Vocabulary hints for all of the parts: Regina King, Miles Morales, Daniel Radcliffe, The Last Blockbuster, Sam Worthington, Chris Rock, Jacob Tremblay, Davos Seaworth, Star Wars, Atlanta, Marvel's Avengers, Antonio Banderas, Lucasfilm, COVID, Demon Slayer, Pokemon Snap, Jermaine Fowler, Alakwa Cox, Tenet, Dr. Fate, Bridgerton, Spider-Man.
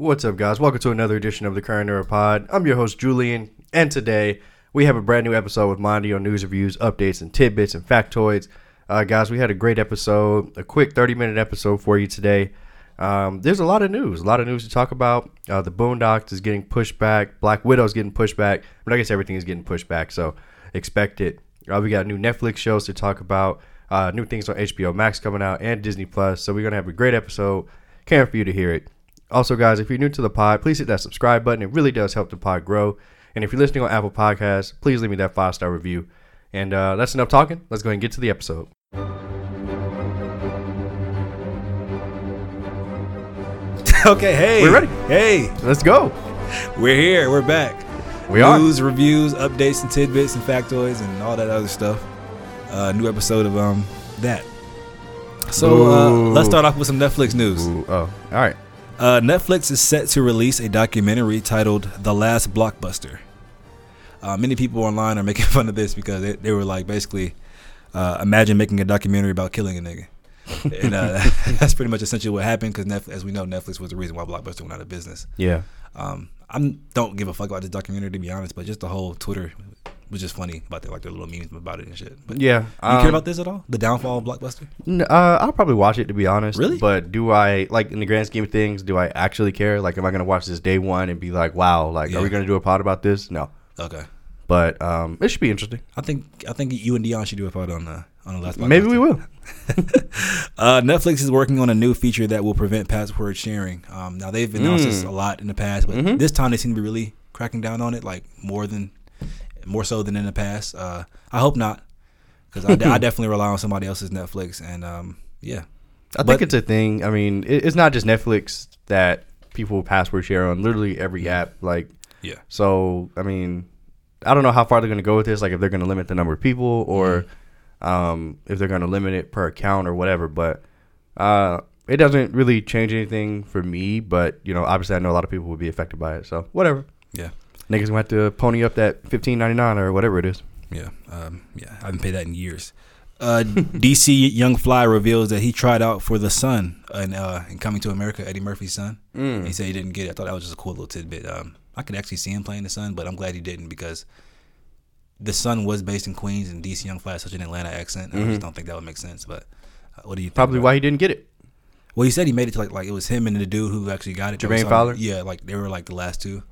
What's up, guys? Welcome to another edition of The Current NeuroPod. I'm your host, Julian, and today we have a brand new episode with Mondio News Reviews, Updates, and Tidbits, and Factoids. Guys, we had a great episode, a quick 30-minute episode for you today. There's a lot of news to talk about. The Boondocks is getting pushed back. Black Widow is getting pushed back. But I guess everything is getting pushed back, so expect it. We got new Netflix shows to talk about, new things on HBO Max coming out, and Disney Plus. So we're going to have a great episode. Can't wait for you to hear it. Also, guys, if you're new to the pod, please hit that subscribe button. It really does help the pod grow. And if you're listening on Apple Podcasts, please leave me that 5-star review. And that's enough talking. Let's go ahead and get to the episode. Okay, hey. We're ready. Hey. Let's go. We're here. We're back. We are. News, reviews, updates, and tidbits, and factoids, and all that other stuff. New episode of that. So let's start off with some Netflix news. Ooh, oh, all right. Netflix is set to release a documentary titled The Last Blockbuster. Many people online are making fun of this because they were like, basically, imagine making a documentary about killing a nigga. And that's pretty much essentially what happened because, as we know, Netflix was the reason why Blockbuster went out of business. Yeah. I don't give a fuck about this documentary, to be honest, but just the whole Twitter was just funny about that, like their little memes about it and shit. But yeah. You care about this at all? The downfall of Blockbuster? I'll probably watch it, to be honest. Really? But do I, like, in the grand scheme of things, do I actually care? Like, am I going to watch this day one and be like, wow, like, Are we going to do a pod about this? No. Okay. But it should be interesting. I think you and Dion should do a pod on the last podcast. Maybe we will. Netflix is working on a new feature that will prevent password sharing. Now, they've announced this a lot in the past, but this time they seem to be really cracking down on it, like more so than in the past. I hope not, because I definitely rely on somebody else's Netflix. And I think it's a thing. I mean, it's not just Netflix that people password share on. Literally every app. Like, yeah. So I mean, I don't know how far they're going to go with this. Like, if they're going to limit the number of people, or if they're going to limit it per account or whatever. But it doesn't really change anything for me. But you know, obviously, I know a lot of people will be affected by it. So whatever. Yeah. Niggas gonna have to pony up that $15.99 or whatever it is. Yeah, I haven't paid that in years. DC Young Fly reveals that he tried out for The Sun and Coming to America, Eddie Murphy's son. And he said he didn't get it. I thought that was just a cool little tidbit. I could actually see him playing The Sun, but I'm glad he didn't, because The Sun was based in Queens and DC Young Fly has such an Atlanta accent. I just don't think that would make sense. But what do you think? Probably why he didn't get it. Well, he said he made it to like it was him and the dude who actually got it. Jermaine Fowler? Yeah, like they were like the last two.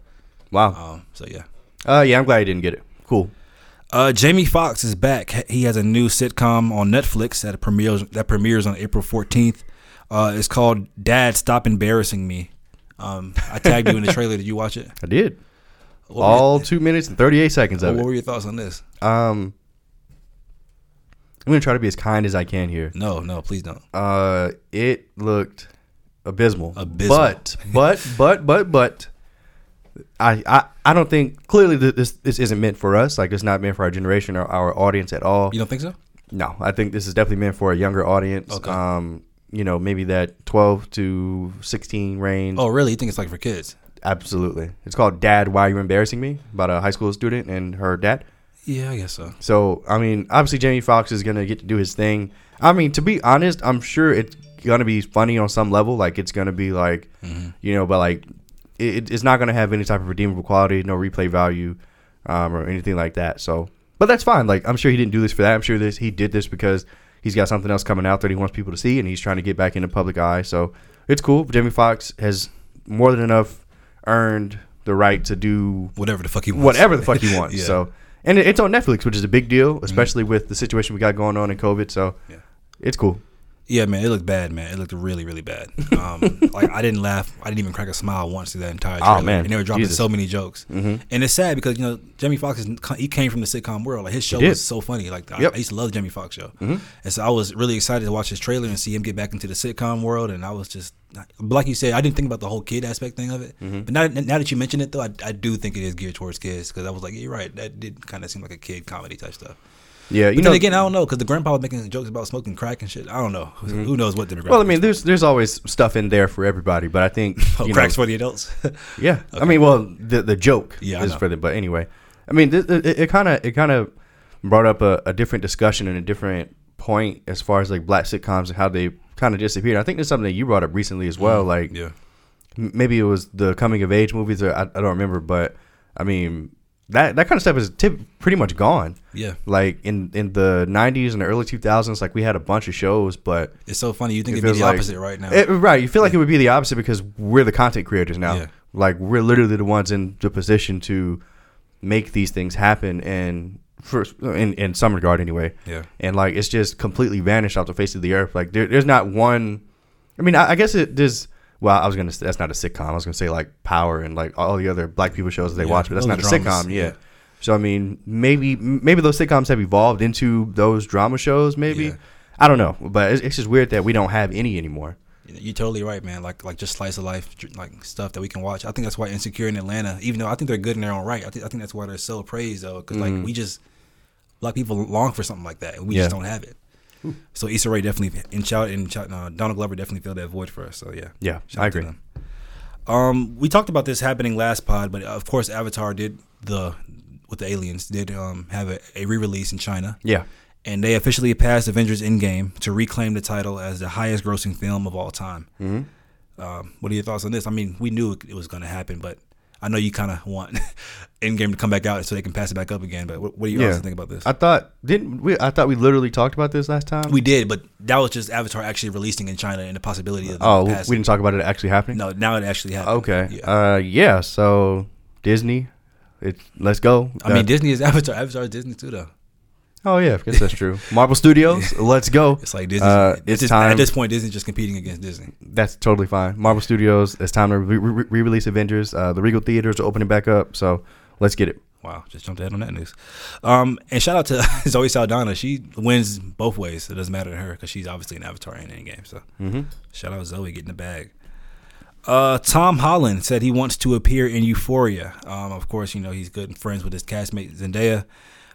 Wow. So yeah. I'm glad he didn't get it. Cool. Jamie Foxx is back. He has a new sitcom on Netflix that premieres on April 14th. It's called Dad, Stop Embarrassing Me. I tagged you in the trailer. Did you watch it? I did. 2 minutes and 38 seconds of it. What were your thoughts on this? I'm gonna try to be as kind as I can here. No, please don't. It looked abysmal. But. I don't think, clearly this isn't meant for us. Like, it's not meant for our generation or our audience at all. You don't think so? No, I think this is definitely meant for a younger audience. Okay. You know, maybe that 12 to 16 range. Oh, really? You think it's like for kids? Absolutely. It's called Dad, Why Are You Embarrassing Me? About a high school student and her dad. Yeah, I guess so. So, I mean, obviously Jamie Foxx is going to get to do his thing. I mean, to be honest, I'm sure it's going to be funny on some level. Like, it's going to be like, you know, but like, it's not going to have any type of redeemable quality, no replay value, or anything like that. So, but that's fine. Like, I'm sure he didn't do this for that. I'm sure he did this because he's got something else coming out that he wants people to see, and he's trying to get back into public eye. So it's cool. Jamie Foxx has more than enough earned the right to do whatever the fuck he wants. Yeah. So, and it's on Netflix, which is a big deal, especially with the situation we got going on in COVID. So It's cool. Yeah, man, it looked bad, man. It looked really, really bad. Like, I didn't laugh. I didn't even crack a smile once through that entire trailer. Oh, man. And they were dropping so many jokes. And it's sad because, you know, Jamie Foxx, he came from the sitcom world. Like, his show was so funny. Like, I used to love Jamie Foxx's show. And so I was really excited to watch his trailer and see him get back into the sitcom world. And I was just, like you said, I didn't think about the whole kid aspect thing of it. But now that you mention it, though, I do think it is geared towards kids, because I was like, yeah, you're right. That did kind of seem like a kid comedy type stuff. Yeah, but then again, I don't know, because the grandpa was making jokes about smoking crack and shit. I don't know. Who knows what demographic? Well, I mean, there's always stuff in there for everybody, but I think cracks for the adults. Yeah, okay. I mean, well, the joke is for them, but anyway, I mean, it kind of brought up a different discussion and a different point as far as like black sitcoms and how they kind of disappeared. I think there's something that you brought up recently as well, like maybe it was the coming of age movies, or I don't remember, but I mean that kind of stuff is pretty much gone. Yeah, like in the 90s and the early 2000s, like we had a bunch of shows, but it's so funny. You think it'd be the opposite right now, right? You feel like it would be the opposite because we're the content creators now. Yeah. Like we're literally the ones in the position to make these things happen, and in some regard anyway. Yeah, and like it's just completely vanished off the face of the earth. Like there's not one. I mean, I guess there's. Well, I was gonna say that's not a sitcom. I was gonna say like Power and like all the other black people shows that they watch, but that's not a sitcom. Yeah. So I mean, maybe those sitcoms have evolved into those drama shows. Maybe I don't know, but it's just weird that we don't have any anymore. You're totally right, man. Like just slice of life, like stuff that we can watch. I think that's why Insecure in Atlanta, even though I think they're good in their own right, I think that's why they're so praised though, because like we just black people long for something like that, and we just don't have it. Ooh. So Issa Rae definitely and Donald Glover definitely filled that void for us. So yeah, I agree. We talked about this happening last pod, but of course Avatar have a re-release in China. Yeah, and they officially passed Avengers Endgame to reclaim the title as the highest-grossing film of all time. Mm-hmm. What are your thoughts on this? I mean, we knew it was going to happen, but I know you kind of want Endgame to come back out so they can pass it back up again. But what do you also think about this? I thought we literally talked about this last time. We did, but that was just Avatar actually releasing in China and the possibility of. Oh, we didn't talk about it actually happening. No, now it actually happened. Okay. Yeah. So Disney, let's go. I mean, Disney is Avatar. Avatar is Disney too, though. Oh yeah, I guess that's true. Marvel Studios, let's go. It's like Disney. It's time. At this point, Disney's just competing against Disney. That's totally fine. Marvel Studios, it's time to re-release Avengers. The Regal Theaters are opening back up, so let's get it. Wow, just jumped ahead on that news. And shout out to Zoe Saldana. She wins both ways. So it doesn't matter to her because she's obviously an Avatar in Endgame. So shout out Zoe getting the bag. Tom Holland said he wants to appear in Euphoria. Of course, you know he's good friends with his castmate Zendaya.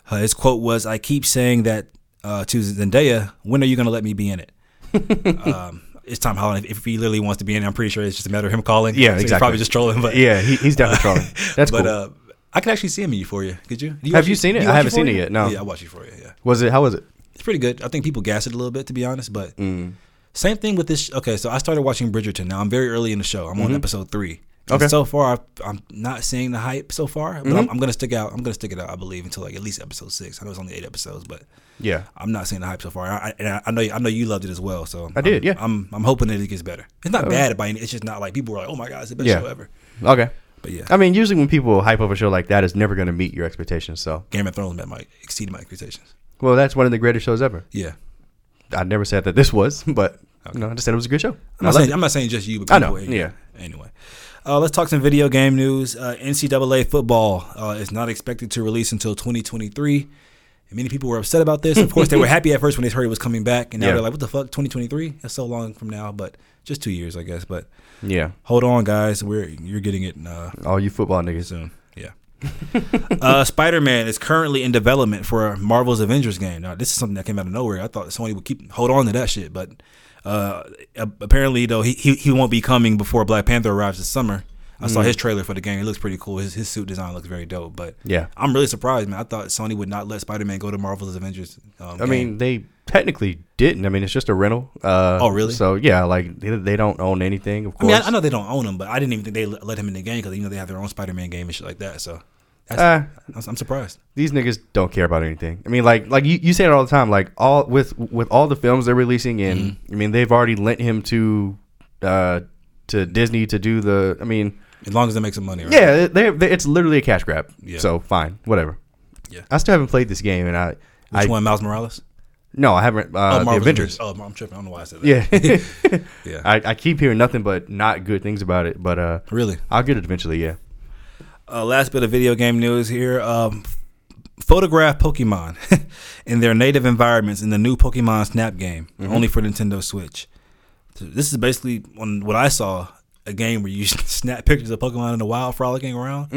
His quote was, "I keep saying that to Zendaya, when are you going to let me be in it?" It's Tom Holland. If he literally wants to be in it, I'm pretty sure it's just a matter of him calling. Yeah, so exactly. He's probably just trolling. But yeah, he's definitely trolling. That's cool. But I could actually see him in Euphoria. Could you? Have you seen it? I haven't seen it yet. No. Yeah, I watched Euphoria. Yeah. Was it? How was it? It's pretty good. I think people gassed it a little bit, to be honest. But same thing with this. Okay, so I started watching Bridgerton. Now I'm very early in the show. I'm on episode 3. Okay. So far, I'm not seeing the hype so far, but I'm going to stick out. I'm going to stick it out, I believe, until like at least episode 6. I know it's only 8 episodes, but yeah, I'm not seeing the hype so far. I know you loved it as well, so I did. Yeah, I'm hoping that it gets better. It's not bad by any. It's just not like people were like, "Oh my God, it's the best show ever." Okay, but yeah, I mean, usually when people hype up a show like that, it's never going to meet your expectations. So Game of Thrones might exceed my expectations. Well, that's one of the greatest shows ever. Yeah, I never said that this was, but okay. No, I just said it was a good show. I'm not saying just you, but people. I know. Yeah. Anyway. Let's talk some video game news. NCAA football is not expected to release until 2023. And many people were upset about this. Of course, they were happy at first when they heard it was coming back. And now they're like, what the fuck, 2023? That's so long from now. But just 2 years, I guess. But yeah, hold on, guys. You're getting it. All you football niggas. Soon. Yeah. Spider-Man is currently in development for Marvel's Avengers game. Now, this is something that came out of nowhere. I thought Sony would hold on to that shit, but... apparently though he won't be coming before Black Panther arrives this summer. I saw his trailer for the game. It looks pretty cool. His suit design looks very dope. But yeah, I'm really surprised, man. I thought Sony would not let Spider-Man go to Marvel's Avengers. I mean, they technically didn't. I mean, it's just a rental. Oh, really? So yeah, like they don't own anything. Of course, I mean, I know they don't own him, but I didn't even think they let him in the game because they have their own Spider-Man game and shit like that. So I'm surprised. These niggas don't care about anything. I mean, like you say it all the time. Like all with all the films they're releasing, and I mean, they've already lent him to Disney to do the. I mean, as long as they make some money, right? Yeah, it's literally a cash grab. Yeah. So fine, whatever. Yeah, I still haven't played this game, and which one, Miles Morales? No, I haven't. The Avengers. Oh, I'm tripping. I don't know why I said that. Yeah, yeah. I keep hearing nothing but not good things about it. But really, I'll get it eventually. Yeah. Last bit of video game news here. Photograph Pokemon in their native environments in the new Pokemon Snap game, only for Nintendo Switch. So this is basically, on what I saw, a game where you snap pictures of Pokemon in the wild frolicking around.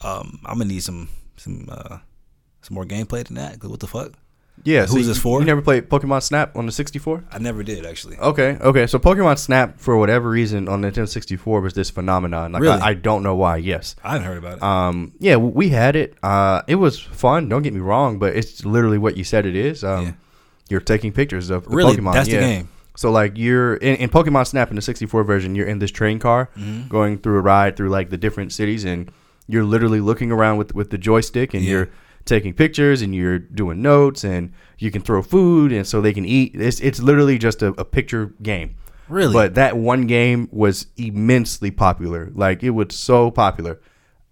I'm going to need some more gameplay than that. What the fuck? Yeah, who's this for? You never played Pokemon Snap on the 64? I never did, actually. Okay. So Pokemon Snap, for whatever reason, on Nintendo 64 was this phenomenon. Like, really? I don't know why. Yes, I haven't heard about it. Yeah, we had it. It was fun. Don't get me wrong, but it's literally what you said it is. You're taking pictures of the Pokemon. Really, that's the game. So, like, you're in Pokemon Snap in the 64 version, you're in this train car going through a ride through, like, the different cities, and you're literally looking around with the joystick, and you're taking pictures, and you're doing notes, and you can throw food, and so they can eat. It's literally just a picture game. Really? But that one game was immensely popular. Like, it was so popular.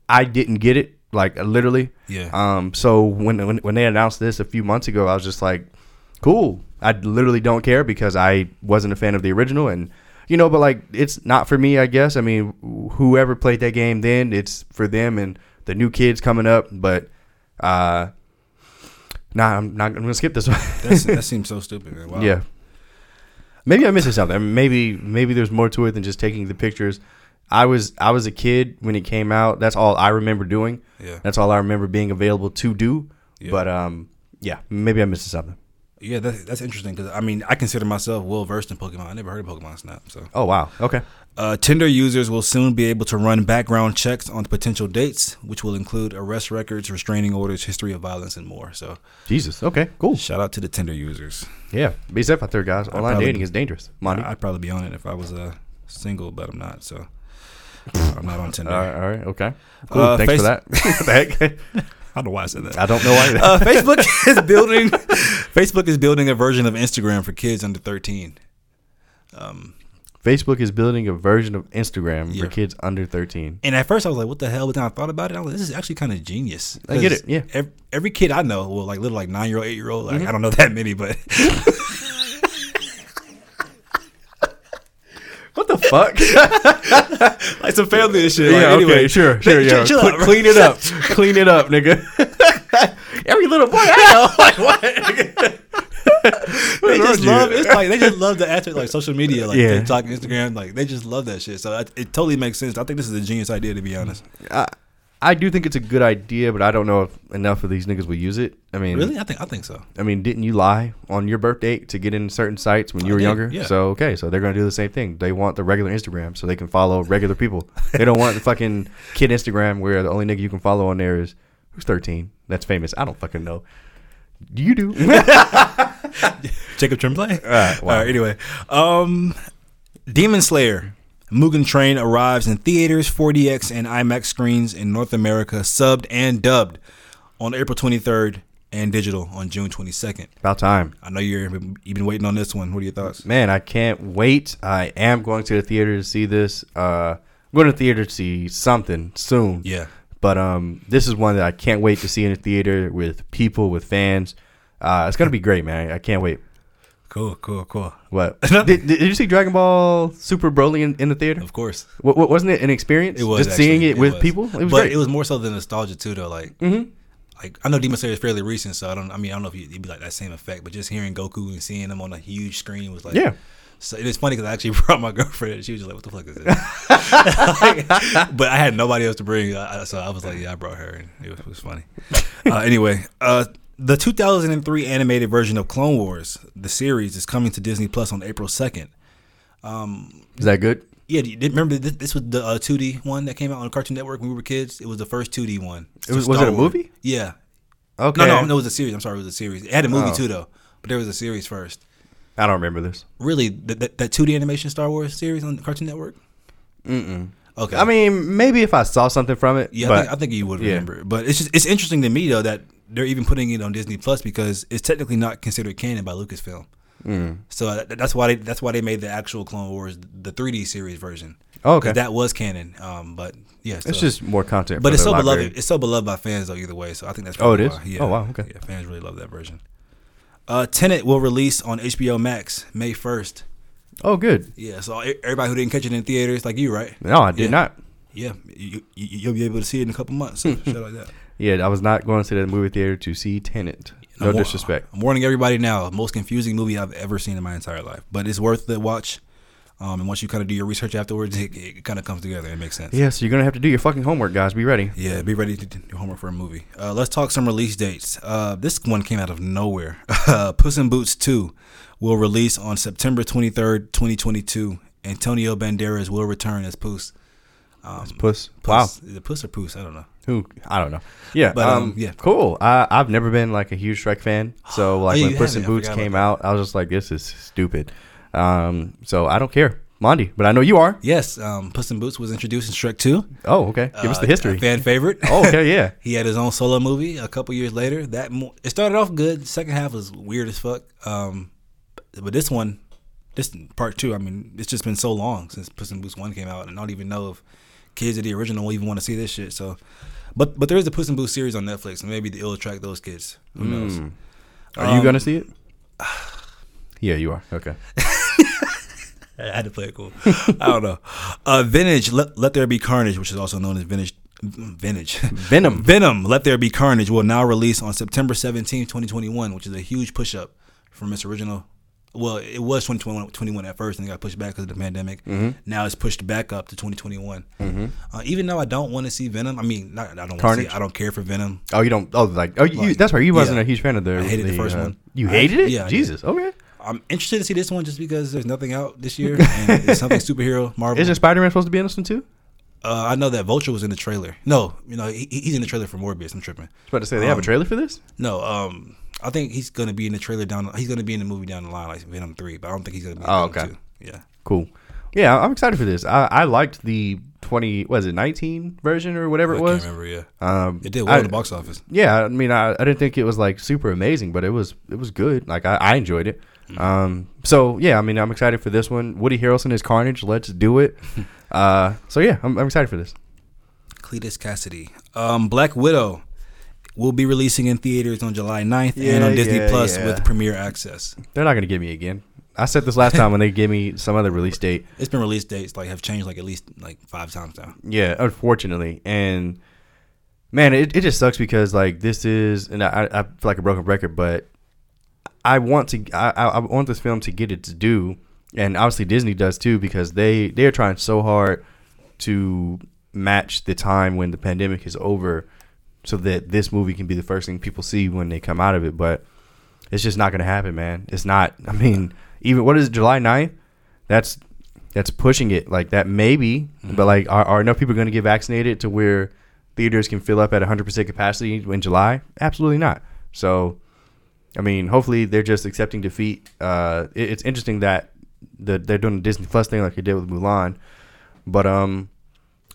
I didn't get it, like, literally. Yeah. So when they announced this a few months ago, I was just like, cool. I literally don't care because I wasn't a fan of the original. And, you know, but, like, it's not for me, I guess. I mean, whoever played that game then, it's for them and the new kids coming up. But, I'm going to skip this one. That seems so stupid, man. Wow. Yeah. Maybe I'm missing something. Maybe there's more to it than just taking the pictures. I was a kid when it came out. That's all I remember doing. Yeah. That's all I remember being available to do. Yeah. But maybe I'm missing something. Yeah, that's interesting because I mean I consider myself well versed in Pokemon. I never heard of Pokemon Snap. So. Oh wow. Okay. Tinder users will soon be able to run background checks on potential dates, which will include arrest records, restraining orders, history of violence, and more. So. Jesus. Okay. Cool. Shout out to the Tinder users. Yeah. Be safe out there, guys. Online dating is dangerous. Monty. I'd probably be on it if I was single, but I'm not. So. I'm not on Tinder. All right. Okay. Cool. Thanks for that. What the heck? I don't know why I said that. I don't know why. Facebook is building. Facebook is building a version of Instagram for kids under 13. Facebook is building a version of Instagram for kids under 13. And at first I was like, "What the hell?" But then I thought about it. I was like, "This is actually kind of genius." I get it. Yeah. Every kid I know, well, like little, like 9-year-old, 8-year-old. Like I don't know that many, but. What the fuck? Like some family and shit. Yeah, like, anyway, okay, sure, yeah. Clean it up. Clean it up, nigga. Every little boy I know, like what? They just love it's like they just love the aspect like social media, like TikTok, Instagram, like they just love that shit. So it totally makes sense. I think this is a genius idea, to be honest. I do think it's a good idea, but I don't know if enough of these niggas will use it. I mean, really, I think so. I mean, didn't you lie on your birth date to get in certain sites when you were younger? Yeah. So so they're gonna do the same thing. They want the regular Instagram so they can follow regular people. They don't want the fucking kid Instagram where the only nigga you can follow on there is who's 13. That's famous. I don't fucking know. You do. Jacob Tremblay. Wow. All right. Anyway, Demon Slayer. Mugen Train arrives in theaters, 4DX, and IMAX screens in North America, subbed and dubbed on April 23rd and digital on June 22nd. About time. I know you've been waiting on this one. What are your thoughts? Man, I can't wait. I am going to the theater to see this. I'm going to the theater to see something soon. Yeah. But this is one that I can't wait to see in a theater with people, with fans. It's going to be great, man. I can't wait. Cool. What? did you see Dragon Ball Super Broly in the theater? Of course. Wasn't it an experience? It was. Just actually, seeing it with people? It was great. It was more so than nostalgia, too, though. Like, like I know Demon Slayer is fairly recent, so I don't know if it'd be like that same effect, but just hearing Goku and seeing him on a huge screen was like. Yeah. So it's funny because I actually brought my girlfriend and she was just like, what the fuck is this? But I had nobody else to bring, so I was like, yeah, I brought her, and it was funny. Anyway, the 2003 animated version of Clone Wars, the series, is coming to Disney Plus on April 2nd. Is that good? Yeah. Remember, this was the 2D one that came out on Cartoon Network when we were kids. It was the first 2D one. Was it a movie? Yeah. Okay. No, it was a series. I'm sorry, it was a series. It had a movie too, though, but there was a series first. I don't remember this. Really? That 2D animation Star Wars series on Cartoon Network? Mm-mm. Okay. I mean, maybe if I saw something from it. Yeah, I think you would remember it. But it's interesting to me, though, that they're even putting it on Disney Plus because it's technically not considered canon by Lucasfilm. Mm. So that's why they made the actual Clone Wars, the 3D series version. Oh, okay. That was canon. But yeah, so, it's just more content. But it's so beloved. It's so beloved by fans though. Either way, so I think that's probably why. It is. Yeah. Oh wow. Okay. Yeah, fans really love that version. Tenet will release on HBO Max May 1st. Oh, good. Yeah. So everybody who didn't catch it in theaters, like you, right? No, I did not. Yeah, you'll be able to see it in a couple months. So shit like that. Yeah, I was not going to the movie theater to see Tenet. No disrespect. I'm warning everybody now. Most confusing movie I've ever seen in my entire life. But it's worth the watch. And once you kind of do your research afterwards, it kind of comes together. It makes sense. Yeah, so you're going to have to do your fucking homework, guys. Be ready. Yeah, be ready to do your homework for a movie. Let's talk some release dates. This one came out of nowhere. Puss in Boots 2 will release on September 23rd, 2022. Antonio Banderas will return as Puss. It's Puss. Wow. Is it Puss or Poos? I don't know. Who? I don't know. Yeah. But, yeah. Cool. I've never been like a huge Shrek fan. So like when Puss in Boots came out, I was just like, this is stupid. So I don't care, Mondi, but I know you are. Yes, Puss in Boots was introduced in Shrek 2. Oh, okay. Give us the history. Fan favorite. Oh, okay, yeah. He had his own solo movie a couple years later. It started off good. The second half was weird as fuck. But this one, this part two, I mean, it's just been so long since Puss in Boots 1 came out, and I don't even know if kids of the original will even want to see this shit. So, but there is a Puss in Boots series on Netflix, and maybe it'll attract those kids. Who knows? Are you gonna see it? Yeah, you are. Okay. I had to play it cool. I don't know. Vintage, Let There Be Carnage, which is also known as Venom. Venom, Let There Be Carnage, will now release on September 17, 2021, which is a huge push-up from its original. Well, it was 2021 at first, and it got pushed back because of the pandemic. Mm-hmm. Now it's pushed back up to 2021. Mm-hmm. Even though I don't want to see Venom, I don't care for Venom. Oh, you don't? Oh, that's right. You wasn't a huge fan of the. I hated the first one. You hated it? Yeah. Jesus. Okay. I'm interested to see this one just because there's nothing out this year and it's something superhero Marvel. Isn't Spider-Man supposed to be in this one too? I know that Vulture was in the trailer. No, he's in the trailer for Morbius. I'm tripping. I was about to say they have a trailer for this. No, I think he's gonna be in the trailer he's gonna be in the movie down the line, like Venom 3. But I don't think he's gonna be in Venom 2. Yeah. Cool. Yeah, I'm excited for this. I liked the 19 version or whatever it was. I can't remember, yeah. It did well at the box office. Yeah, I mean, I didn't think it was like super amazing, but it was good. Like I enjoyed it. Mm-hmm. So yeah, I mean, I'm excited for this one. Woody Harrelson is Carnage. Let's do it. So yeah, I'm excited for this. Cletus Cassidy, Black Widow will be releasing in theaters on July 9th and on Disney Plus with premiere access. They're not going to give me again. I said this last time when they gave me some other release date. It's been release dates have changed at least 5 times now. Yeah, unfortunately. And man, it just sucks because this is, and I feel like a broken record, but I want this film to get its due, and obviously Disney does too because they are trying so hard to match the time when the pandemic is over, so that this movie can be the first thing people see when they come out of it. But it's just not going to happen, man. It's not. I mean, even what is it, July 9th? That's pushing it like that, maybe. Mm-hmm. But are enough people going to get vaccinated to where theaters can fill up at 100% capacity in July? Absolutely not. So, I mean, hopefully they're just accepting defeat. It's interesting that they're doing the Disney Plus thing like they did with Mulan, but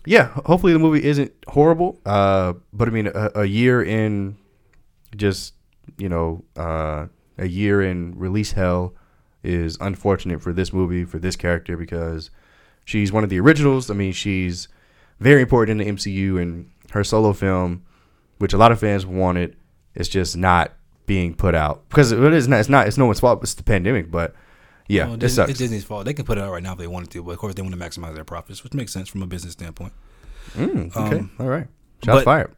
yeah, hopefully the movie isn't horrible. But I mean, a year in just, a year in release hell is unfortunate for this movie, for this character, because she's one of the originals. I mean, she's very important in the MCU, and her solo film, which a lot of fans wanted, is just not being put out because it's no one's fault. It's the pandemic, but yeah, it sucks. It's Disney's fault. They can put it out right now if they wanted to, but of course they want to maximize their profits, which makes sense from a business standpoint. Okay, all right, shots fired.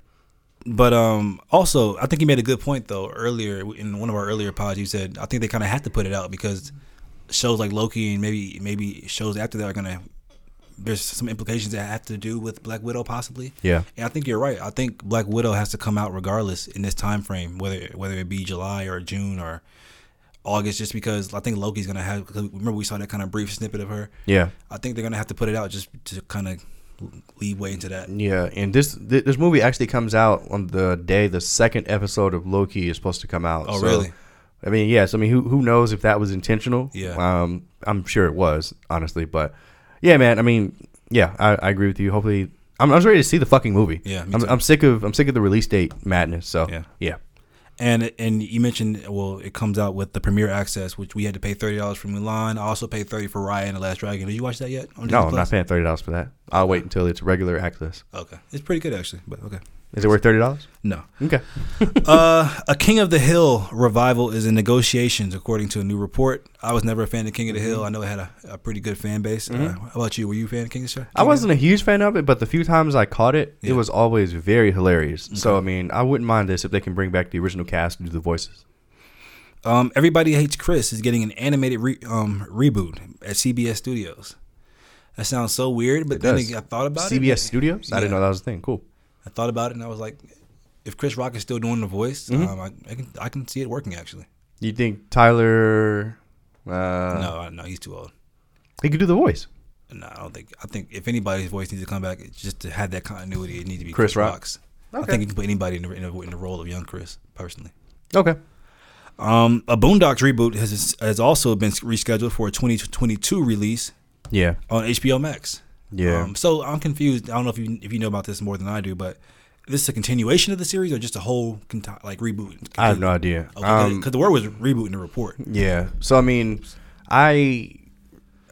But also, I think you made a good point, though, earlier in one of our earlier pods. You said, I think they kind of had to put it out because shows like Loki and maybe shows after that are going to, there's some implications that have to do with Black Widow possibly. Yeah. And I think you're right. I think Black Widow has to come out regardless in this time frame, whether it be July or June or August, just because I think Loki's going to have, cause remember we saw that kind of brief snippet of her. Yeah. I think they're going to have to put it out just to kind of lead way into that. Yeah, and this movie actually comes out on the day the second episode of Loki is supposed to come out. Oh, so, really? I mean, yes. I mean, who knows if that was intentional? Yeah. I'm sure it was, honestly. But yeah, man. I mean, yeah, I agree with you. Hopefully, I was ready to see the fucking movie. Yeah, me too. I'm sick of the release date madness. So yeah. And you mentioned, well, it comes out with the premiere access, which we had to pay $30 for Mulan. I also paid $30 for Raya and the Last Dragon. Did you watch that yet? No, I'm not paying $30 for that. I'll wait until it's regular access. Okay. It's pretty good, actually, but okay. Is it worth $30? No. Okay. A King of the Hill revival is in negotiations, according to a new report. I was never a fan of King of the Hill. I know it had a pretty good fan base. Mm-hmm. How about you? Were you a fan of King of the Hill? I wasn't a huge fan of it, but the few times I caught it, it was always very hilarious. Okay. So, I mean, I wouldn't mind this if they can bring back the original cast and do the voices. Everybody Hates Chris is getting an animated reboot at CBS Studios. That sounds so weird, but I thought about it. CBS Studios? I didn't know that was a thing. Cool. I thought about it, and I was like, if Chris Rock is still doing the voice, I can see it working, actually. You think Tyler... No, he's too old. He could do the voice. No, I don't think... I think if anybody's voice needs to come back, it's just to have that continuity, it needs to be Chris Rock's. Okay. I think you can put anybody in the role of young Chris, personally. Okay. A Boondocks reboot has also been rescheduled for a 2022 release. Yeah, on HBO Max. Yeah. So I'm confused. I don't know if you know about this more than I do, but is this a continuation of the series or just a whole reboot? I have no idea. Because the word was reboot in the report. Yeah. So I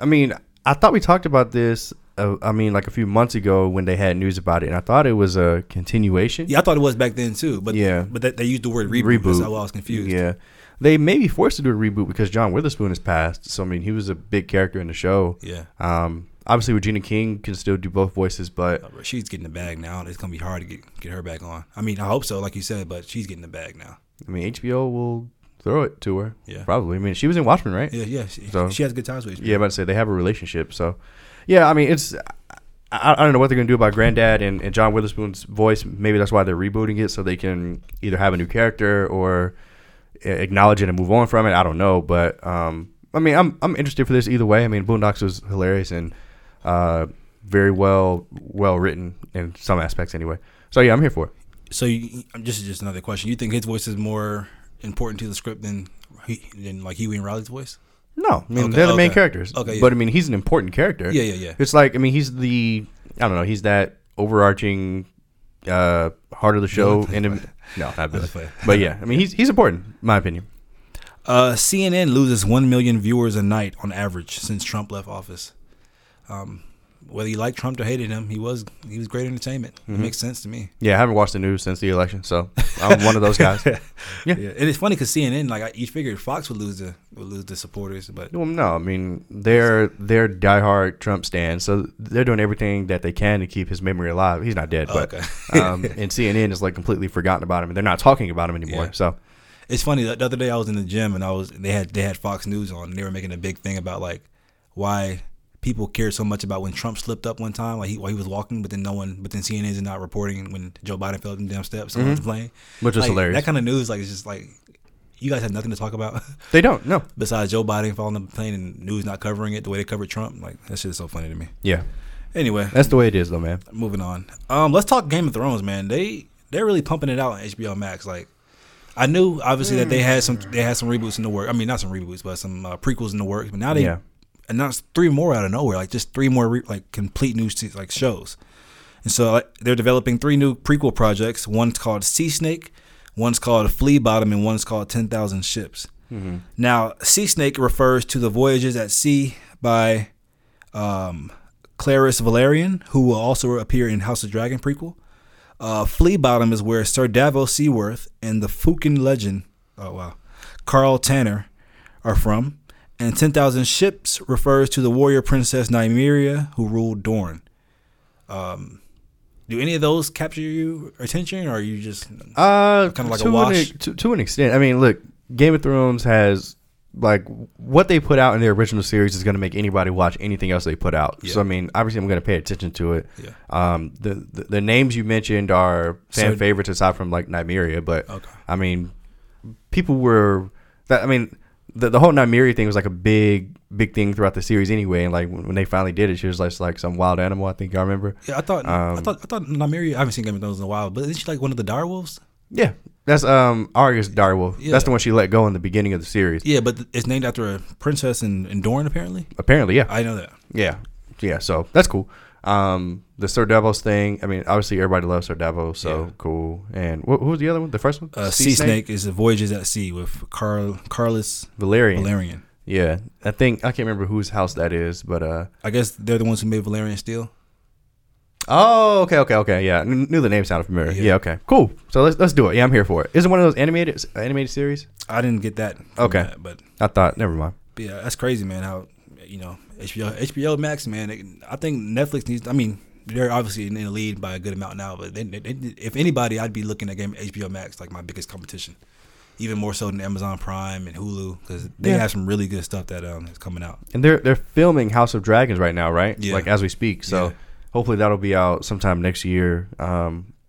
mean, I thought we talked about this. Like a few months ago when they had news about it, and I thought it was a continuation. Yeah, I thought it was back then too. But yeah, but they used the word reboot. That's how I was confused. Yeah, they may be forced to do a reboot because John Witherspoon has passed. So I mean, he was a big character in the show. Yeah. Obviously, Regina King can still do both voices, but she's getting the bag now. It's gonna be hard to get her back on. I mean, I hope so, like you said, but she's getting the bag now. I mean, HBO will throw it to her. Yeah, probably. I mean, she was in Watchmen, right? Yeah. She has good ties with HBO. Yeah, about to say they have a relationship, so. Yeah, I mean, I don't know what they're going to do about Granddad and John Witherspoon's voice. Maybe that's why they're rebooting it, so they can either have a new character or acknowledge it and move on from it. I don't know, but I mean, I'm interested for this either way. I mean, Boondocks was hilarious and very well written in some aspects anyway. So, yeah, I'm here for it. So, this is just another question. You think his voice is more important to the script than like Huey and Riley's voice? No, I mean, they're the main characters. Okay, yeah. But I mean, he's an important character. Yeah. It's like, I mean, he's that overarching heart of the show. Not really. But yeah, I mean, he's important, in my opinion. CNN loses 1 million viewers a night on average since Trump left office. Whether you like Trump or hated him, he was great entertainment. Mm-hmm. It makes sense to me. Yeah, I haven't watched the news since the election, so I'm one of those guys. Yeah. And it's funny because CNN, you figured Fox would lose the supporters, but well, no, I mean they're diehard Trump stands, so they're doing everything that they can to keep his memory alive. He's not dead, okay. And CNN is completely forgotten about him, and they're not talking about him anymore. Yeah. So it's funny. The other day I was in the gym and they had Fox News on, and they were making a big thing about why people cared so much about when Trump slipped up one time, while he was walking, but then CNN is not reporting when Joe Biden fell them damn steps on the plane, which was hilarious. That kind of news, it's just you guys have nothing to talk about. They don't, no. Besides Joe Biden falling on the plane and news not covering it the way they covered Trump, that shit is so funny to me. Yeah. Anyway, that's the way it is, though, man. Moving on. Let's talk Game of Thrones, man. They're really pumping it out on HBO Max. I knew obviously that they had some reboots in the works. I mean, not some reboots, but some prequels in the works. But now they. Yeah. And that's three more out of nowhere, just three more complete new shows. And so they're developing three new prequel projects. One's called Sea Snake, one's called Flea Bottom, and one's called 10,000 Ships. Mm-hmm. Now, Sea Snake refers to the voyages at sea by Clarice Valerian, who will also appear in House of Dragon prequel. Flea Bottom is where Sir Davos Seaworth and the Fukin legend, Carl Tanner, are from. And 10,000 Ships refers to the warrior princess Nymeria, who ruled Dorne. Do any of those capture your attention, or are you just kind of like a wash? To an extent. I mean, look, Game of Thrones has, what they put out in their original series is going to make anybody watch anything else they put out. Yeah. So, I mean, obviously I'm going to pay attention to it. Yeah. The names you mentioned are fan favorites aside from, Nymeria. But, okay. I mean, people were... The whole Nymeria thing was a big thing throughout the series anyway, and when they finally did it, she was like some wild animal. I think I remember. Yeah, I thought Nymeria. I haven't seen Game of Thrones in a while, but isn't she one of the direwolves? Yeah, that's Arya's direwolf. Yeah. That's the one she let go in the beginning of the series. Yeah, but it's named after a princess in Dorne, apparently. Apparently, yeah. I know that. Yeah. So that's cool. The Sir Davos thing. I mean, obviously everybody loves Sir Davos, so yeah. Cool. And who was the other one? The first one? Sea Snake is the Voyages at Sea with Carlos Valerian. Yeah, I can't remember whose house that is, but I guess they're the ones who made Valerian Steel. Oh, okay. Yeah, I knew the name sounded familiar. Yeah, okay, cool. So let's do it. Yeah, I'm here for it. Is it one of those animated series? I didn't get that. Okay, that, but I thought never mind. But yeah, that's crazy, man. How HBO Max, man. I think Netflix needs. I mean, they're obviously in the lead by a good amount now. But they, if anybody, I'd be looking at HBO Max my biggest competition, even more so than Amazon Prime and Hulu, because they have some really good stuff that is coming out. And they're filming House of Dragons right now, right? Yeah. As we speak. So hopefully that'll be out sometime next year,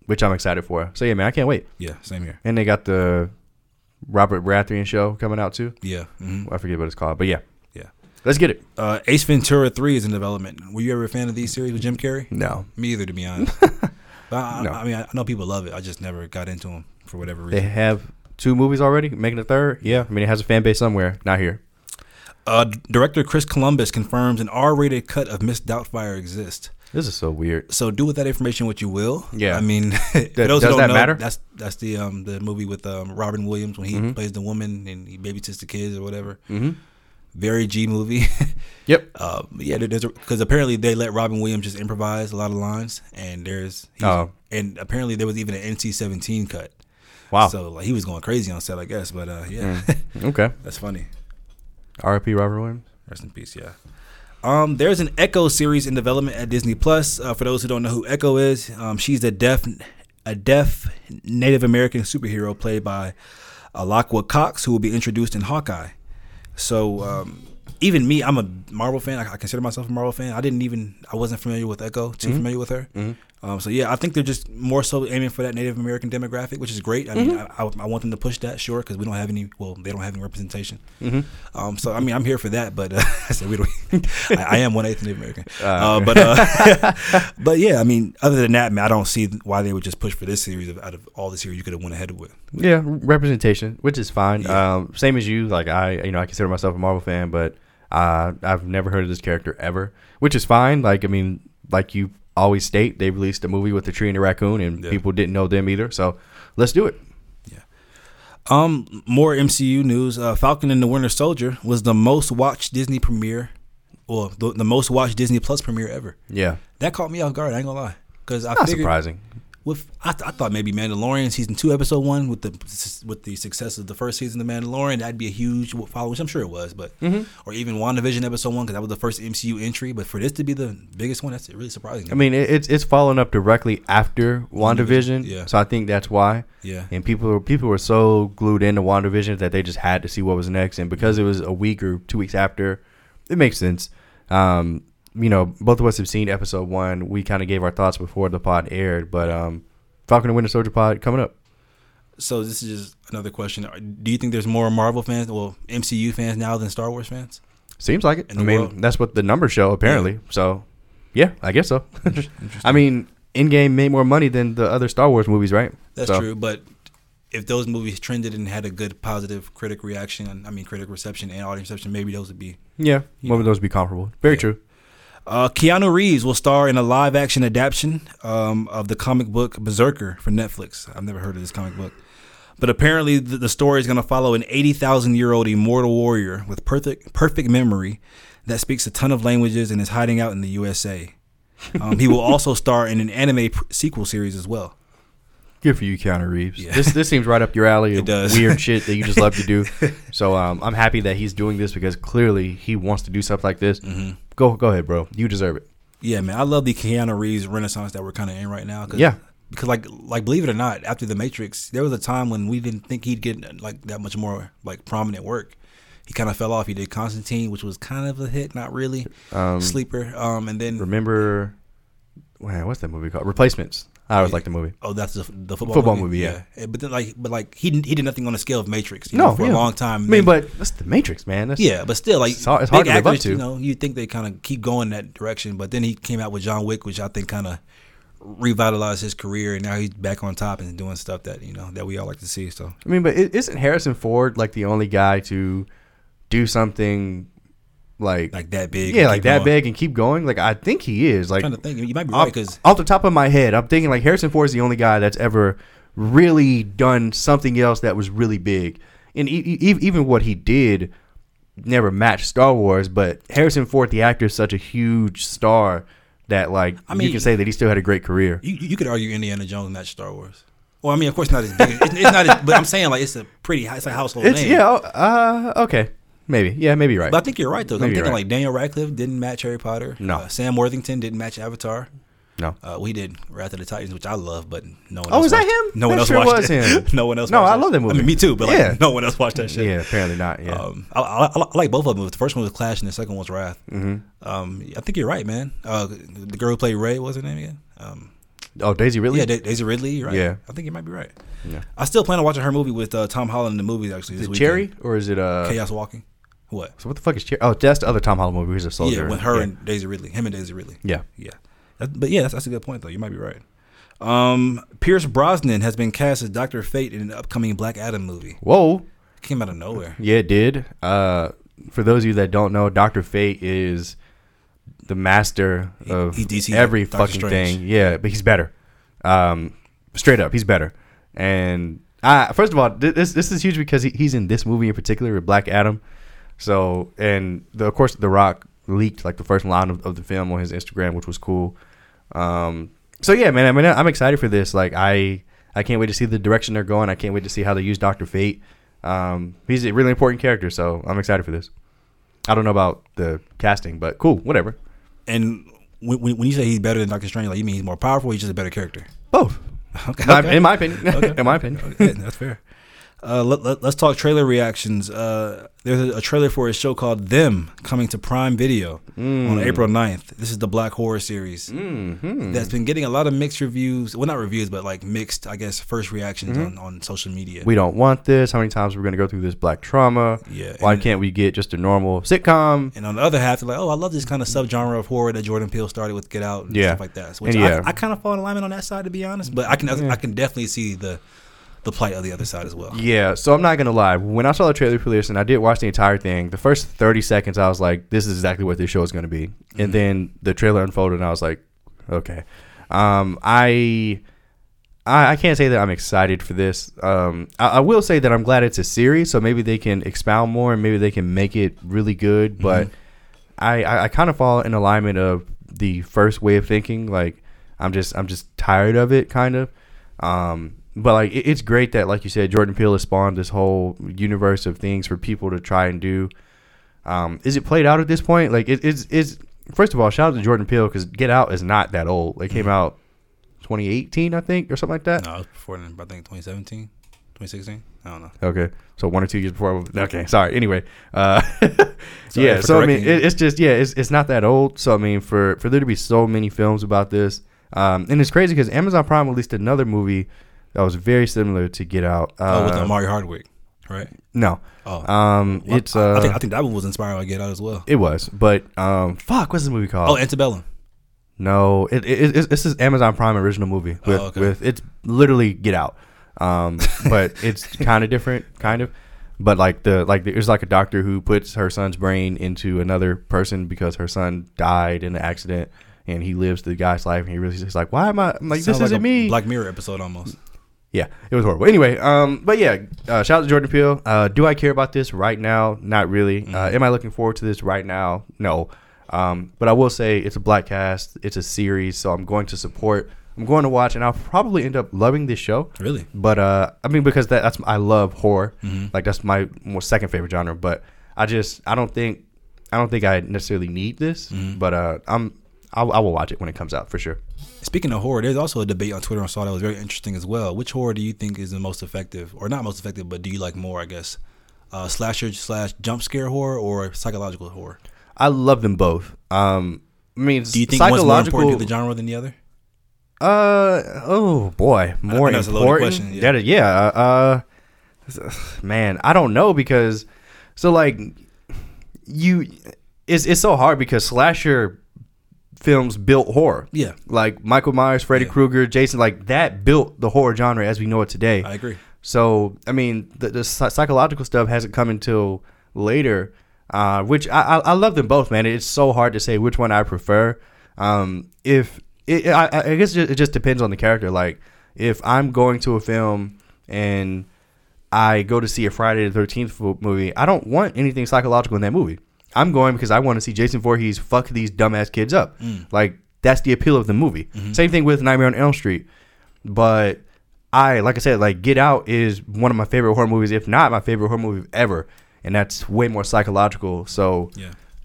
which I'm excited for. So yeah, man, I can't wait. Yeah, same here. And they got the Robert Baratheon show coming out too. Yeah, mm-hmm. I forget what it's called, but yeah. Let's get it. Ace Ventura 3 is in development. Were you ever a fan of these series with Jim Carrey? No. Me either, to be honest. But I mean, I know people love it. I just never got into them for whatever reason. They have two movies already, making a third. Yeah, I mean, it has a fan base somewhere, not here. Director Chris Columbus confirms an R-rated cut of Miss Doubtfire exists. This is so weird. So do with that information what you will. Yeah, I mean, for those who don't know, matter? That's the movie with Robin Williams when he plays the woman and he babysits the kids or whatever. Mm-hmm. Very G movie. Yep. Yeah, because apparently they let Robin Williams just improvise a lot of lines, and and apparently there was even an NC-17 cut. Wow. So like he was going crazy on set, I guess. But yeah. Mm. Okay. That's funny. R.I.P. Robin Williams. Rest in peace. Yeah. There's an Echo series in development at Disney Plus. For those who don't know who Echo is, she's a deaf Native American superhero played by Alakwa Cox, who will be introduced in Hawkeye. So even me, I'm a Marvel fan. I consider myself a Marvel fan. I wasn't familiar with Echo. Too familiar with her. Mm-hmm. So yeah, I think they're just more so aiming for that Native American demographic, which is great. I mean, I want them to push that, sure, because they don't have any representation. Mm-hmm. So I mean, I'm here for that, but I am 1/8 Native American. But yeah, I mean, other than that, I don't see why they would just push for this series out of all the series you could have went ahead with. Yeah, representation, which is fine. Yeah. Same as you, like I consider myself a Marvel fan, but I've never heard of this character ever, which is fine. Like, I mean, like you always state, they released a movie with the tree and the raccoon, and people didn't know them either. So let's do it. Yeah. More MCU news. Falcon and the Winter Soldier was the most watched Disney premiere, or the most watched Disney Plus premiere ever. Yeah. That caught me off guard. I ain't gonna lie, because I figured, surprising. I thought maybe Mandalorian season 2 episode 1 with the success of the first season of Mandalorian, that'd be a huge follow, which I'm sure it was, but or even WandaVision episode 1, because that was the first MCU entry. But for this to be the biggest one, that's really surprising. I mean, it's following up directly after WandaVision, yeah. So I think that's why. Yeah, and people were so glued into WandaVision that they just had to see what was next, and because it was a week or 2 weeks after, it makes sense. You know, both of us have seen episode 1. We kind of gave our thoughts before the pod aired, but Falcon and Winter Soldier pod coming up. So this is just another question. Do you think there's more Marvel fans, well, MCU fans now than Star Wars fans? Seems like it. I mean, that's what the numbers show, apparently. Yeah. So, yeah, I guess so. I mean, Endgame made more money than the other Star Wars movies, right? That's true, but if those movies trended and had a good positive critic reception and audience reception, maybe those would be. Yeah, maybe those would be comparable. Very true. Keanu Reeves will star in a live-action adaptation of the comic book Berserker for Netflix. I've never heard of this comic book. But apparently the story is going to follow an 80,000-year-old immortal warrior with perfect memory that speaks a ton of languages and is hiding out in the USA. He will also star in an anime sequel series as well. Good for you, Keanu Reeves. Yeah. This seems right up your alley. It does. Weird shit that you just love to do. So I'm happy that he's doing this because clearly he wants to do stuff like this. Mm-hmm. Go ahead, bro. You deserve it. Yeah, man. I love the Keanu Reeves renaissance that we're kind of in right now. Because like believe it or not, after The Matrix, there was a time when we didn't think he'd get like that much more like prominent work. He kind of fell off. He did Constantine, which was kind of a hit, not really sleeper. And then what's that movie called? Replacements. I always liked the movie. Oh, that's the football movie. Yeah. But then, he did nothing on the scale of Matrix. For a long time. I mean, but that's the Matrix, man. But still, like, it's hard to live up to. You know, you think they kind of keep going that direction, but then he came out with John Wick, which I think kind of revitalized his career, and now he's back on top and doing stuff that that we all like to see. So I mean, but isn't Harrison Ford like the only guy to do something? Like that big. Yeah, like that big and keep going. Like, I think he is. Like, I'm trying to think. You might be right, because off the top of my head, I'm thinking like Harrison Ford is the only guy that's ever really done something else that was really big. And even what he did never matched Star Wars, but Harrison Ford, the actor, is such a huge star that, like, I mean, you can say that he still had a great career. You could argue Indiana Jones matched Star Wars. Well, I mean, of course not as big. It's not as, but I'm saying, like, it's a household name. Yeah, okay. Maybe. Yeah, maybe you're right. But I think you're right, though. I'm thinking like Daniel Radcliffe didn't match Harry Potter. No. Sam Worthington didn't match Avatar. No. We did Wrath of the Titans, which I love, but no one else. Oh, is that him? No one else watched it. No one else watched it. No, I love that movie. I mean, me too, but no one else watched that shit. Yeah, apparently not. Yeah. I like both of them. The first one was Clash and the second one was Wrath. Mm-hmm. I think you're right, man. The girl who played Rey, what's her name again? Daisy Ridley? Yeah, Daisy Ridley, you're right. Yeah. I think you might be right. Yeah. I still plan on watching her movie with Tom Holland in the movies, actually. Is it Cherry or is it Chaos Walking? What? So what the fuck is Cherry? Oh, that's the other Tom Holland movie. He's a soldier. Yeah, with her and Daisy Ridley. Him and Daisy Ridley. Yeah. But yeah, that's a good point, though. You might be right. Pierce Brosnan has been cast as Dr. Fate in an upcoming Black Adam movie. Whoa. It came out of nowhere. Yeah, it did. For those of you that don't know, Dr. Fate is the master of every fucking thing. Yeah, but he's better. Straight up, he's better. And first of all, this is huge because he's in this movie in particular with Black Adam. So, and of course, The Rock leaked like the first line of the film on his Instagram, which was cool. So yeah, man, I mean, I'm excited for this. Like, I can't wait to see the direction they're going. I can't wait to see how they use Dr. Fate. He's a really important character, so I'm excited for this. I don't know about the casting, but cool, whatever. And when you say he's better than Dr. Strange, like, you mean he's more powerful? Or he's just a better character. Both. Okay. In my opinion. Okay. In my opinion. Okay, that's fair. Let's talk trailer reactions. There's a trailer for a show called Them coming to Prime Video on April 9th. This is the Black Horror series that's been getting a lot of mixed reviews. Well, not reviews, but like mixed, I guess, first reactions on social media. We don't want this. How many times are we going to go through this black trauma? Yeah. Why can't we get just a normal sitcom? And on the other half, they're like, oh, I love this kind of subgenre of horror that Jordan Peele started with Get Out and stuff like that. Which I kind of fall in alignment on that side, to be honest. But I can definitely see the plight of the other side as well. Yeah, so I'm not going to lie. When I saw the trailer for this, and I did watch the entire thing, the first 30 seconds, I was like, this is exactly what this show is going to be. Mm-hmm. And then the trailer unfolded, and I was like, okay. I can't say that I'm excited for this. I will say that I'm glad it's a series, so maybe they can expound more, and maybe they can make it really good. But I kind of fall in alignment of the first way of thinking. Like, I'm just tired of it, kind of. But like it's great that, like you said, Jordan Peele has spawned this whole universe of things for people to try and do. Is it played out at this point? Like it's first of all, shout out to Jordan Peele because Get Out is not that old. It came out 2018, I think, or something like that. No, it was before then. I think 2017, 2016. I don't know. Okay, so 1 or 2 years before. Okay, sorry. Anyway, yeah. So I mean, it's just it's not that old. So I mean, for there to be so many films about this, and it's crazy because Amazon Prime released another movie that was very similar to Get Out. With Amari Hardwick, right? No. Oh. It's. I think that one was inspired by Get Out as well. It was, but what's this movie called? Oh, Antebellum. No, it's this is Amazon Prime original movie with it's literally Get Out, but it's kind of different, kind of. But there's like a doctor who puts her son's brain into another person because her son died in an accident, and he lives the guy's life, and he really is like, why am I like this? Like isn't me. Black Mirror episode almost. Yeah, it was horrible. Anyway, but yeah, shout out to Jordan Peele. Do I care about this right now? Not really. Am I looking forward to this right now? No. But I will say it's a black cast. It's a series, so I'm going to support. I'm going to watch, and I'll probably end up loving this show. Really? But, I mean, because that's I love horror. Mm-hmm. Like, that's my second favorite genre. But I don't think I necessarily need this. Mm-hmm. But I will watch it when it comes out for sure. Speaking of horror, there's also a debate on Twitter I saw that was very interesting as well. Which horror do you think is the most effective, or not most effective, but do you like more? I guess slasher / jump scare horror or psychological horror. I love them both. I mean, do you think one's more important to the genre than the other? Oh boy, more important. That's a loaded question. Yeah. That is, yeah. Man, I don't know because it's so hard because slasher films built horror. Yeah. Like Michael Myers, Freddy Krueger, Jason, like that built the horror genre as we know it today. I agree. So, I mean, the psychological stuff hasn't come until later, which I love them both, man. It's so hard to say which one I prefer. I guess it just depends on the character. Like, if I'm going to a film and I go to see a Friday the 13th movie, I don't want anything psychological in that movie. I'm going because I want to see Jason Voorhees fuck these dumbass kids up. Like, that's the appeal of the movie. Mm-hmm. Same thing with Nightmare on Elm Street. But like I said, like Get Out is one of my favorite horror movies, if not my favorite horror movie ever. And that's way more psychological. So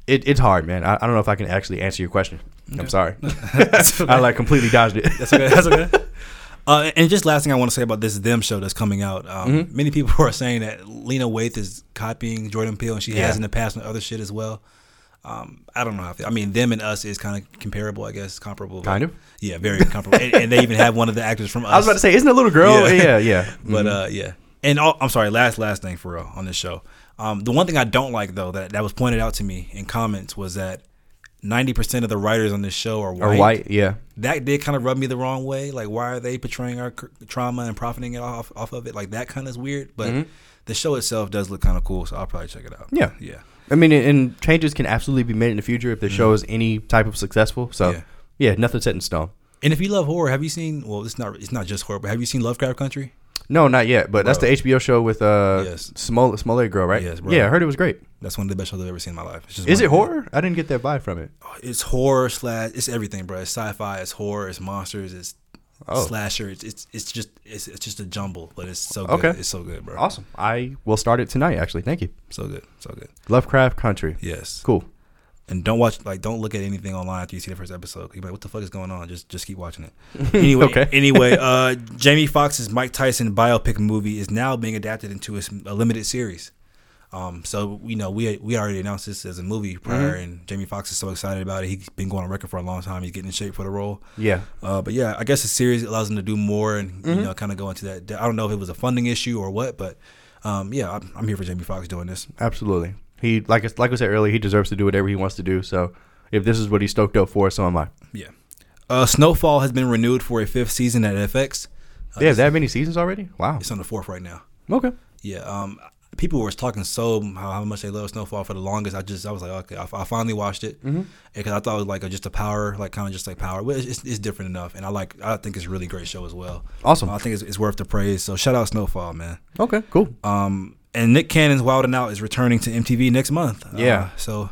it's hard, man. I don't know if I can actually answer your question. Okay. I'm sorry. Okay. I completely dodged it. That's okay. That's okay. And just last thing I want to say about this Them show that's coming out, many people are saying that Lena Waithe is copying Jordan Peele, and she has in the past and other shit as well. I don't know how I feel. I mean, Them and Us is kind of comparable, I guess, comparable. Kind of? Yeah, very comparable. And they even have one of the actors from Us. I was about to say, isn't it a little girl? Yeah. Mm-hmm. But, yeah. And I'm sorry, last thing for real on this show. The one thing I don't like, though, that was pointed out to me in comments was that 90% of the writers on this show are white. Yeah. That did kind of rub me the wrong way. Like, why are they portraying our trauma and profiting it off of it? Like, that kind of is weird. But the show itself does look kind of cool, so I'll probably check it out. Yeah. Yeah. I mean, and changes can absolutely be made in the future if the show is any type of successful. So, yeah, nothing's set in stone. And if you love horror, have you seen, well, it's not just horror, but have you seen Lovecraft Country? No, not yet, but that's the HBO show with Smollett girl, right? Yes, bro. Yeah, I heard it was great. That's one of the best shows I've ever seen in my life. Is it horror? I didn't get that vibe from it. It's horror / it's everything, bro. It's sci-fi, it's horror, it's monsters, it's slasher. It's just a jumble, but it's so good. It's so good, bro. Awesome. I will start it tonight, actually. Thank you. So good. Lovecraft Country. Yes. Cool. And don't look at anything online after you see the first episode. You're like, what the fuck is going on? Just keep watching it. Anyway, Jamie Foxx's Mike Tyson biopic movie is now being adapted into a limited series. So you know, we already announced this as a movie prior, and Jamie Foxx is so excited about it. He's been going on record for a long time. He's getting in shape for the role. Yeah. But yeah, I guess the series allows him to do more and you know, kind of go into that. I don't know if it was a funding issue or what, but yeah, I'm here for Jamie Foxx doing this. Absolutely. He like I said earlier, he deserves to do whatever he wants to do. So if this is what he's stoked up for, so am I. Yeah. Snowfall has been renewed for a 5th season at FX. They have that many seasons already? Wow. It's on the 4th right now. Okay. Yeah. People were talking so how much they love Snowfall for the longest. I was like, okay, I finally watched it because I thought it was like just a power, like kind of just like power. But it's different enough, and I think it's a really great show as well. Awesome. I think it's worth the praise. So shout out Snowfall, man. Okay. Cool. And Nick Cannon's Wild 'N Out is returning to MTV next month. Yeah. So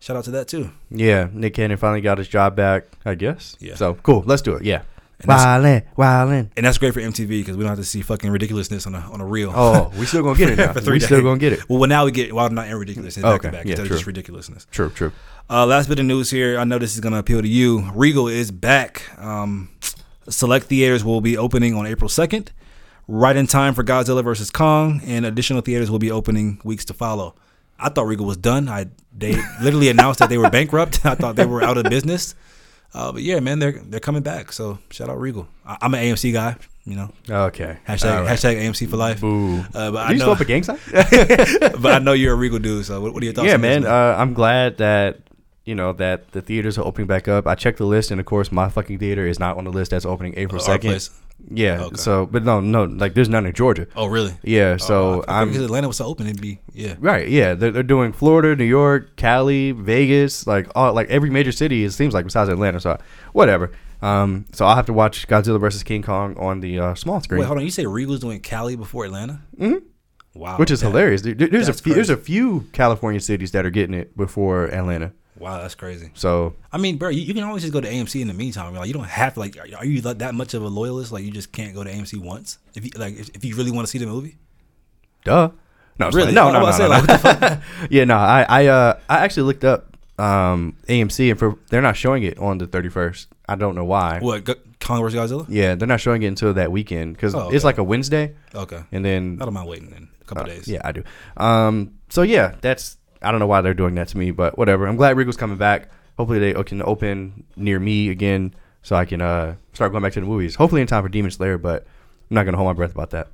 shout out to that too. Yeah. Nick Cannon finally got his job back, I guess. Yeah. So cool. Let's do it. Yeah. Wildin'. And that's great for MTV because we don't have to see fucking ridiculousness on a reel. Oh, we still gonna get it now. For 3 days. Still gonna get it. Well, now we get Wild 'N Out and ridiculousness back to back. Yeah, that's just ridiculousness. True. Last bit of news here. I know this is gonna appeal to you. Regal is back. Select theaters will be opening on April 2nd. Right in time for Godzilla vs. Kong, and additional theaters will be opening weeks to follow. I thought Regal was done. They literally announced that they were bankrupt. I thought they were out of business. But yeah, man, they're coming back. So shout out Regal. I'm an AMC guy, you know. Okay. Hashtag AMC for life. Ooh. But you still up a gang sign? But I know you're a Regal dude. So what are your thoughts? Yeah, man. I'm glad that you know that the theaters are opening back up. I checked the list, and of course, my fucking theater is not on the list that's opening April 2nd. Yeah, okay. So, but no, like there's none in Georgia. Oh, really? Yeah, so because Atlanta was so open, it'd be right. Yeah, they're doing Florida, New York, Cali, Vegas, like every major city. It seems like besides Atlanta. So whatever. So I'll have to watch Godzilla versus King Kong on the small screen. Wait, hold on. You say Regal's doing Cali before Atlanta? Mm-hmm. Wow, which is hilarious. There's a few California cities that are getting it before Atlanta. Wow, that's crazy. So I mean, bro, you can always just go to AMC in the meantime. Like, you don't have to. Like, are you that much of a loyalist? Like, you just can't go to AMC once if you if you really want to see the movie. Duh. No, really? No. Yeah, no. I actually looked up AMC and they're not showing it on the 31st. I don't know why. What? Kong vs. Godzilla? Yeah, they're not showing it until that weekend because it's like a Wednesday. Okay. And then I don't mind waiting in a couple days. Yeah, I do. So yeah, I don't know why they're doing that to me, but whatever. I'm glad Regal's coming back. Hopefully they can open near me again so I can start going back to the movies. Hopefully in time for Demon Slayer, but I'm not going to hold my breath about that.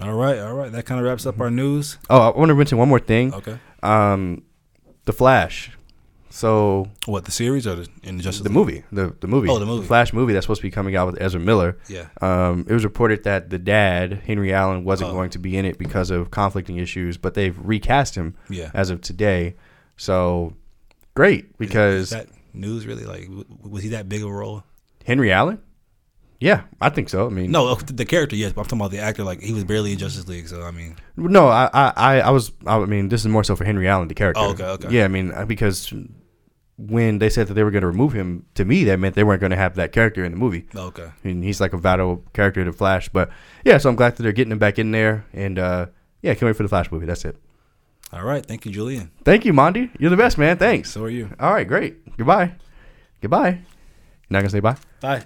All right. That kind of wraps up our news. Oh, I want to mention one more thing. Okay. The Flash. So what, the series or the movie? The movie. Oh, the movie. The Flash movie that's supposed to be coming out with Ezra Miller. Yeah. It was reported that the dad, Henry Allen, wasn't going to be in it because of conflicting issues, but they've recast him as of today. So great, because is that news really, like, was he that big of a role? Henry Allen? Yeah, I think so. I mean, no, the character, yes, but I'm talking about the actor. Like, he was barely in Justice League, so I mean, no, I mean, this is more so for Henry Allen, the character. Oh, okay. Yeah, I mean, because when they said that they were going to remove him, to me, that meant they weren't going to have that character in the movie. Okay. And he's like a vital character to Flash, but yeah, so I'm glad that they're getting him back in there, and yeah, can't wait for the Flash movie. That's it. All right, thank you, Julian. Thank you, Mondi. You're the best, man. Thanks. So are you. All right, great. Goodbye. You're not gonna say bye. Bye.